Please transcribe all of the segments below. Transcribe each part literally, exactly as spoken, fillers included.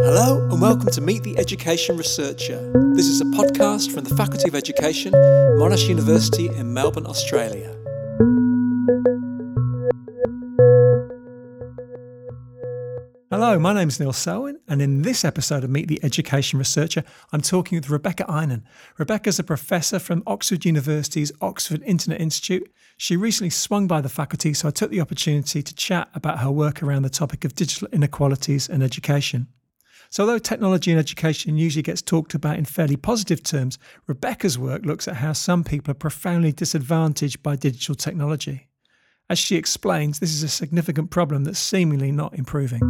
Hello and welcome to Meet the Education Researcher. This is a podcast from the Faculty of Education, Monash University in Melbourne, Australia. Hello, my name's Neil Selwyn, and in this episode of Meet the Education Researcher, I'm talking with Rebecca Einan. Rebecca's a professor from Oxford University's Oxford Internet Institute. She recently swung by the faculty, so I took the opportunity to chat about her work around the topic of digital inequalities and education. So although technology and education usually gets talked about in fairly positive terms, Rebecca's work looks at how some people are profoundly disadvantaged by digital technology. As she explains, this is a significant problem that's seemingly not improving.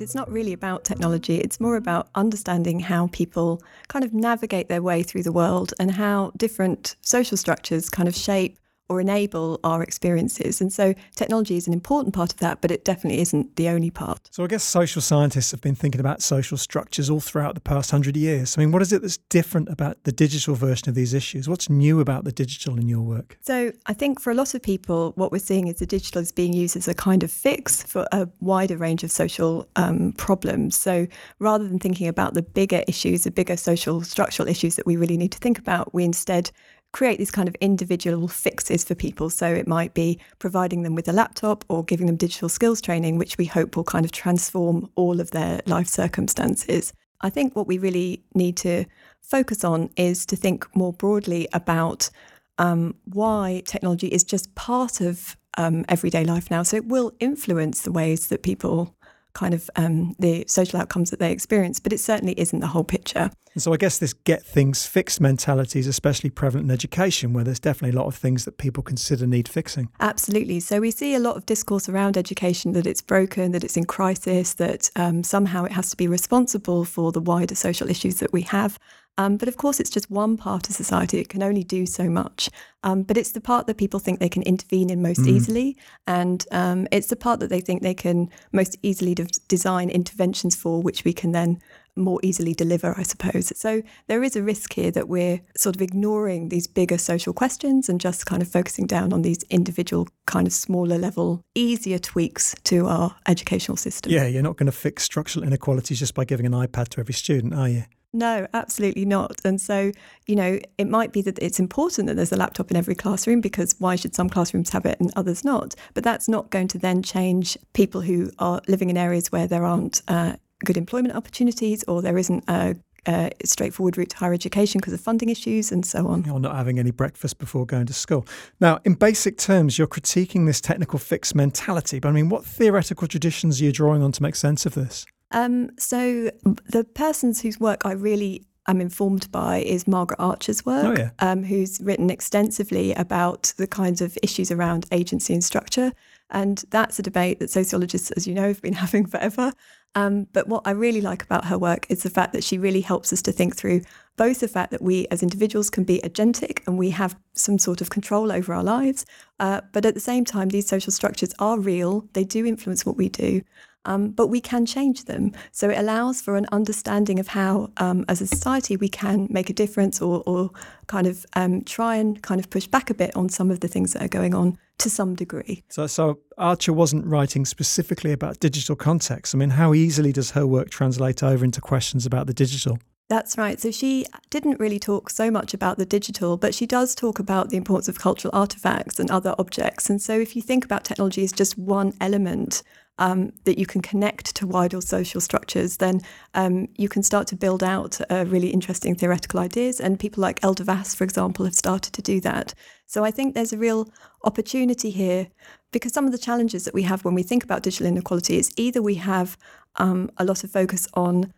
It's not really about technology, it's more about understanding how people kind of navigate their way through the world and how different social structures kind of shape or enable our experiences. And so technology is an important part of that, but it definitely isn't the only part. So I guess social scientists have been thinking about social structures all throughout the past hundred years. I mean, what is it that's different about the digital version of these issues? What's new about the digital in your work? So I think for a lot of people, what we're seeing is the digital is being used as a kind of fix for a wider range of social um, problems. So rather than thinking about the bigger issues, the bigger social structural issues that we really need to think about, we instead create these kind of individual fixes for people. So it might be providing them with a laptop or giving them digital skills training, which we hope will kind of transform all of their life circumstances. I think what we really need to focus on is to think more broadly about um, why technology is just part of um, everyday life now. So it will influence the ways that people kind of um, the social outcomes that they experience, but it certainly isn't the whole picture. And so I guess this get things fixed mentality is especially prevalent in education, where there's definitely a lot of things that people consider need fixing. Absolutely. So we see a lot of discourse around education, that it's broken, that it's in crisis, that um, somehow it has to be responsible for the wider social issues that we have. Um, but of course, it's just one part of society. It can only do so much. Um, but it's the part that people think they can intervene in most mm. easily. And um, it's the part that they think they can most easily de- design interventions for, which we can then more easily deliver, I suppose. So there is a risk here that we're sort of ignoring these bigger social questions and just kind of focusing down on these individual kind of smaller level, easier tweaks to our educational system. Yeah, you're not going to fix structural inequalities just by giving an iPad to every student, are you? No, absolutely not. And so, you know, it might be that it's important that there's a laptop in every classroom, because why should some classrooms have it and others not? But that's not going to then change people who are living in areas where there aren't uh, good employment opportunities, or there isn't a, a straightforward route to higher education because of funding issues and so on. Or not having any breakfast before going to school. Now, in basic terms, you're critiquing this technical fix mentality, but I mean, what theoretical traditions are you drawing on to make sense of this? Um, so the persons whose work I really am informed by is Margaret Archer's work, oh, yeah. um, who's written extensively about the kinds of issues around agency and structure. And that's a debate that sociologists, as you know, have been having forever. Um, but what I really like about her work is the fact that she really helps us to think through both the fact that we as individuals can be agentic and we have some sort of control over our lives. Uh, but at the same time, these social structures are real. They do influence what we do. Um, but we can change them. So it allows for an understanding of how, um, as a society, we can make a difference or, or kind of um, try and kind of push back a bit on some of the things that are going on to some degree. So, so Archer wasn't writing specifically about digital context. I mean, how easily does her work translate over into questions about the digital? That's right. So she didn't really talk so much about the digital, but she does talk about the importance of cultural artifacts and other objects. And so if you think about technology as just one element um, that you can connect to wider social structures, then um, you can start to build out uh, really interesting theoretical ideas. And people like Elder Vass, for example, have started to do that. So I think there's a real opportunity here, because some of the challenges that we have when we think about digital inequality is either we have um, a lot of focus on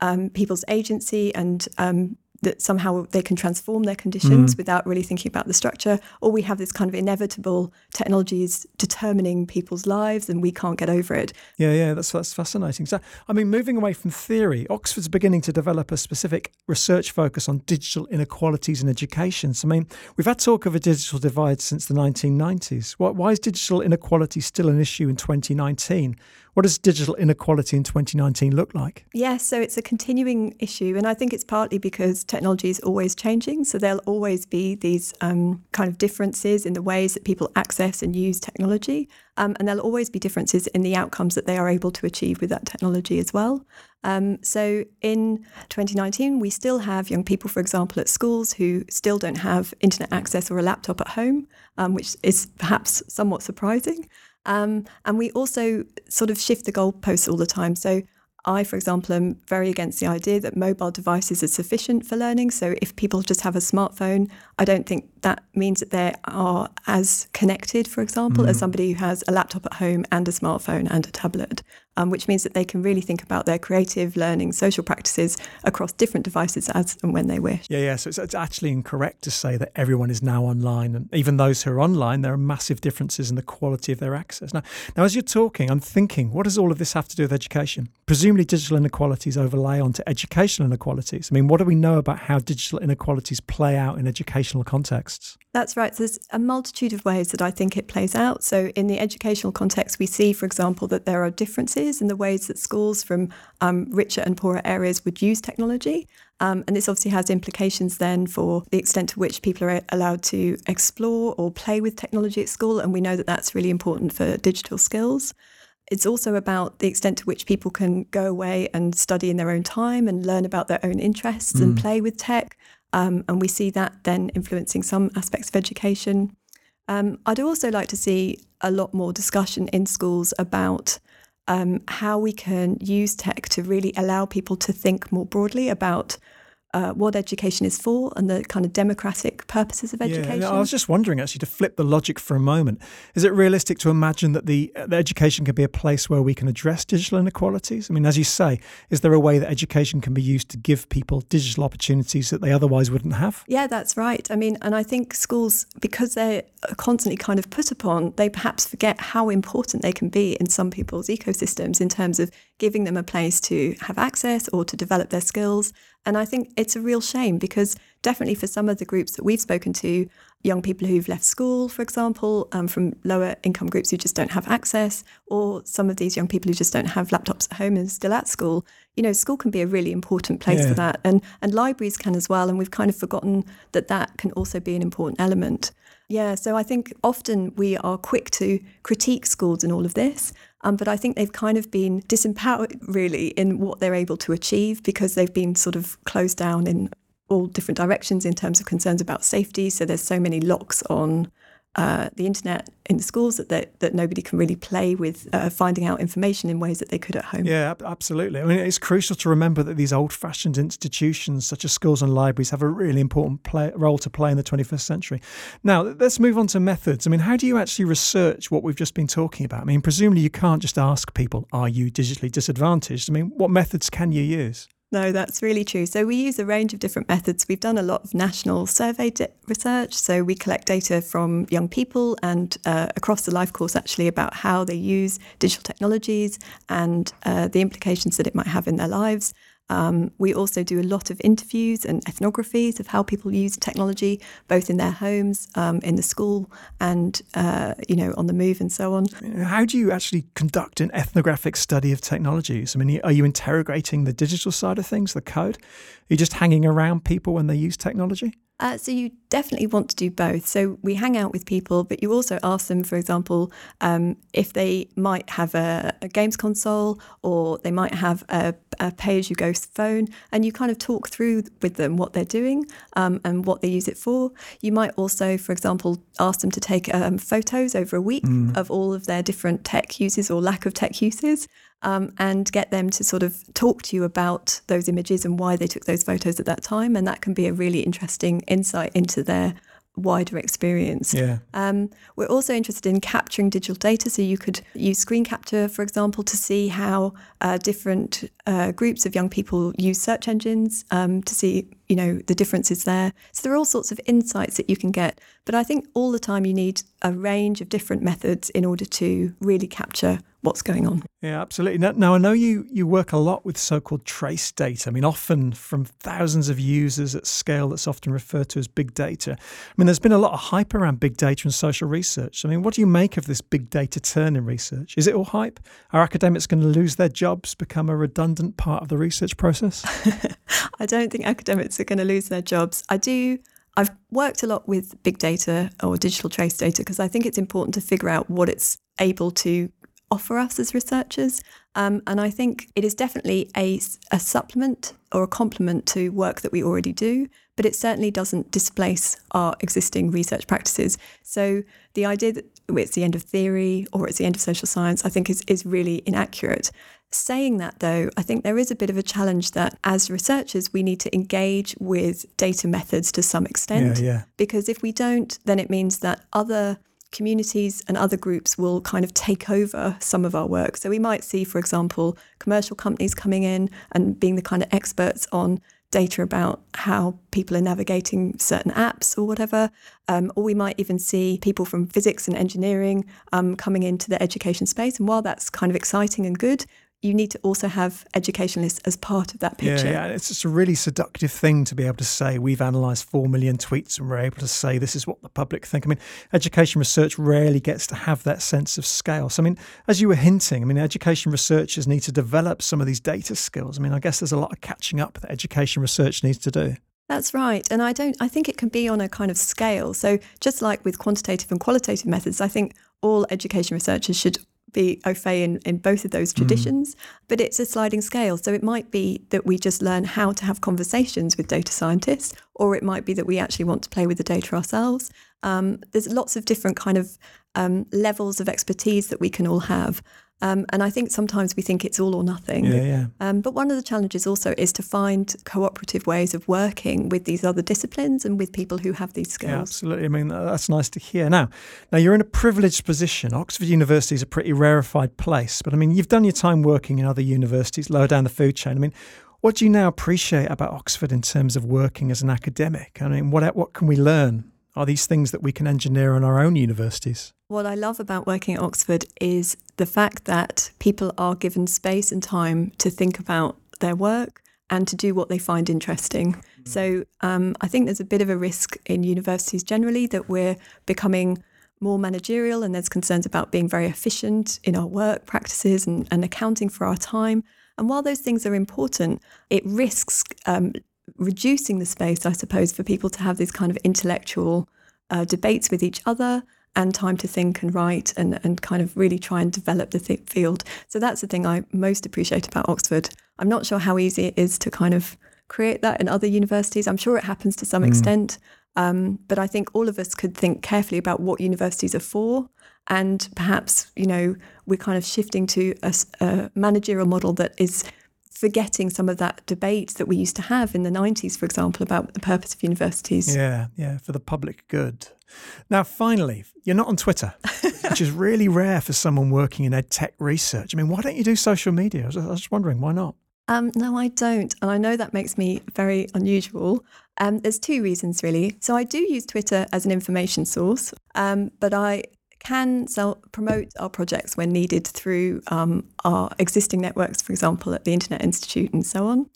Um, people's agency and um, that somehow they can transform their conditions mm. without really thinking about the structure, or we have this kind of inevitable technologies determining people's lives and we can't get over it. Yeah, yeah, that's that's fascinating. So, I mean, moving away from theory, Oxford's beginning to develop a specific research focus on digital inequalities in education. So, I mean, we've had talk of a digital divide since the nineteen nineties. Why, why is digital inequality still an issue in twenty nineteen? What does digital inequality in twenty nineteen look like? Yes, so it's a continuing issue. And I think it's partly because technology is always changing. So there'll always be these um, kind of differences in the ways that people access and use technology. Um, and there'll always be differences in the outcomes that they are able to achieve with that technology as well. Um, so in twenty nineteen, we still have young people, for example, at schools who still don't have internet access or a laptop at home, um, which is perhaps somewhat surprising. Um, and we also sort of shift the goalposts all the time. So I, for example, am very against the idea that mobile devices are sufficient for learning. So if people just have a smartphone, I don't think that means that they are as connected, for example, mm. as somebody who has a laptop at home and a smartphone and a tablet, um, which means that they can really think about their creative, learning, social practices across different devices as and when they wish. Yeah, yeah. So it's, it's actually incorrect to say that everyone is now online. And even those who are online, there are massive differences in the quality of their access. Now, now as you're talking, I'm thinking, what does all of this have to do with education? Presumably digital inequalities overlay onto educational inequalities. I mean, what do we know about how digital inequalities play out in educational contexts? That's right. So there's a multitude of ways that I think it plays out. So in the educational context, we see, for example, that there are differences in the ways that schools from um, richer and poorer areas would use technology. Um, and this obviously has implications then for the extent to which people are allowed to explore or play with technology at school. And we know that that's really important for digital skills. It's also about the extent to which people can go away and study in their own time and learn about their own interests mm. and play with tech. Um, and we see that then influencing some aspects of education. Um, I'd also like to see a lot more discussion in schools about um, how we can use tech to really allow people to think more broadly about Uh, what education is for and the kind of democratic purposes of education. Yeah, I was just wondering, actually, to flip the logic for a moment, is it realistic to imagine that the, uh, the education can be a place where we can address digital inequalities? I mean, as you say, is there a way that education can be used to give people digital opportunities that they otherwise wouldn't have? Yeah, that's right. I mean, and I think schools, because they're constantly kind of put upon, they perhaps forget how important they can be in some people's ecosystems in terms of giving them a place to have access or to develop their skills. And I think it's a real shame because definitely for some of the groups that we've spoken to, young people who've left school, for example, um, from lower income groups who just don't have access, or some of these young people who just don't have laptops at home and still at school, you know, school can be a really important place yeah. for that. And, and libraries can as well. And we've kind of forgotten that that can also be an important element. Yeah, so I think often we are quick to critique schools in all of this, um, but I think they've kind of been disempowered really in what they're able to achieve because they've been sort of closed down in all different directions in terms of concerns about safety. So there's so many locks on uh, the internet in schools that they, that nobody can really play with uh, finding out information in ways that they could at home. Yeah, absolutely. I mean, it's crucial to remember that these old-fashioned institutions such as schools and libraries have a really important play, role to play in the twenty-first century. Now, let's move on to methods. I mean, how do you actually research what we've just been talking about? I mean, presumably you can't just ask people, are you digitally disadvantaged? I mean, what methods can you use? No, that's really true. So we use a range of different methods. We've done a lot of national survey di- research. So we collect data from young people and uh, across the life course, actually, about how they use digital technologies and uh, the implications that it might have in their lives. Um, we also do a lot of interviews and ethnographies of how people use technology, both in their homes, um, in the school and, uh, you know, on the move and so on. How do you actually conduct an ethnographic study of technologies? I mean, are you interrogating the digital side of things, the code? Are you just hanging around people when they use technology? Uh, so you definitely want to do both. So we hang out with people, but you also ask them, for example, um, if they might have a, a games console or they might have a, a pay-as-you-go phone, and you kind of talk through with them what they're doing um, and what they use it for. You might also, for example, ask them to take um, photos over a week mm. of all of their different tech uses or lack of tech uses. Um, and get them to sort of talk to you about those images and why they took those photos at that time. And that can be a really interesting insight into their wider experience. Yeah. Um, we're also interested in capturing digital data. So you could use screen capture, for example, to see how uh, different uh, groups of young people use search engines um, to see, you know, the differences there. So there are all sorts of insights that you can get. But I think all the time you need a range of different methods in order to really capture what's going on. Yeah, absolutely. Now, now I know you, you work a lot with so-called trace data. I mean, often from thousands of users at scale that's often referred to as big data. I mean, there's been a lot of hype around big data and social research. I mean, what do you make of this big data turn in research? Is it all hype? Are academics going to lose their jobs, become a redundant part of the research process? I don't think academics are going to lose their jobs. I do... I've worked a lot with big data or digital trace data because I think it's important to figure out what it's able to offer us as researchers. Um, and I think it is definitely a, a supplement or a complement to work that we already do, but it certainly doesn't displace our existing research practices. So the idea that it's the end of theory or it's the end of social science, I think is, is really inaccurate. Saying that, though, I think there is a bit of a challenge that as researchers, we need to engage with data methods to some extent, yeah, yeah. because if we don't, then it means that other communities and other groups will kind of take over some of our work. So we might see, for example, commercial companies coming in and being the kind of experts on data about how people are navigating certain apps or whatever. Um, or we might even see people from physics and engineering um, coming into the education space. And while that's kind of exciting and good, you need to also have educationalists as part of that picture. Yeah, yeah, it's just a really seductive thing to be able to say, we've analysed four million tweets and we're able to say this is what the public think. I mean, education research rarely gets to have that sense of scale. So, I mean, as you were hinting, I mean, education researchers need to develop some of these data skills. I mean, I guess there's a lot of catching up that education research needs to do. That's right. And I don't, I think it can be on a kind of scale. So just like with quantitative and qualitative methods, I think all education researchers should be au fait in, in both of those traditions, mm. but it's a sliding scale. So it might be that we just learn how to have conversations with data scientists, or it might be that we actually want to play with the data ourselves. Um, there's lots of different kind of um, levels of expertise that we can all have. Um, and I think sometimes we think it's all or nothing. Yeah, yeah. Um, but one of the challenges also is to find cooperative ways of working with these other disciplines and with people who have these skills. Yeah, absolutely. I mean, that's nice to hear. Now, now you're in a privileged position. Oxford University is a pretty rarefied place. But I mean, you've done your time working in other universities lower down the food chain. I mean, what do you now appreciate about Oxford in terms of working as an academic? I mean, what what can we learn? Are these things that we can engineer in our own universities? What I love about working at Oxford is the fact that people are given space and time to think about their work and to do what they find interesting. Mm. So um, I think there's a bit of a risk in universities generally that we're becoming more managerial, and there's concerns about being very efficient in our work practices and, and accounting for our time. And while those things are important, it risks um, reducing the space, I suppose, for people to have these kind of intellectual uh, debates with each other and time to think and write and, and kind of really try and develop the th- field. So that's the thing I most appreciate about Oxford. I'm not sure how easy it is to kind of create that in other universities. I'm sure it happens to some mm. extent, um, but I think all of us could think carefully about what universities are for. And perhaps, you know, we're kind of shifting to a, a managerial model that is forgetting some of that debate that we used to have in the nineties, for example, about the purpose of universities. Yeah, yeah, for the public good. Now, finally, you're not on Twitter, which is really rare for someone working in ed tech research. I mean, why don't you do social media? I was just wondering, why not? Um, no, I don't. And I know that makes me very unusual. Um, there's two reasons, really. So I do use Twitter as an information source, um, but I can sell, promote our projects when needed through um, our existing networks, for example, at the Internet Institute and so on.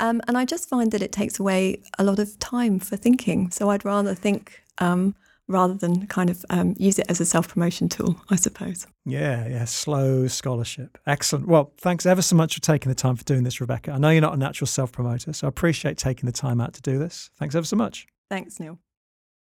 Um, and I just find that it takes away a lot of time for thinking. So I'd rather think um, rather than kind of um, use it as a self-promotion tool, I suppose. Yeah, yeah, slow scholarship. Excellent. Well, thanks ever so much for taking the time for doing this, Rebecca. I know you're not a natural self-promoter, so I appreciate taking the time out to do this. Thanks ever so much. Thanks, Neil.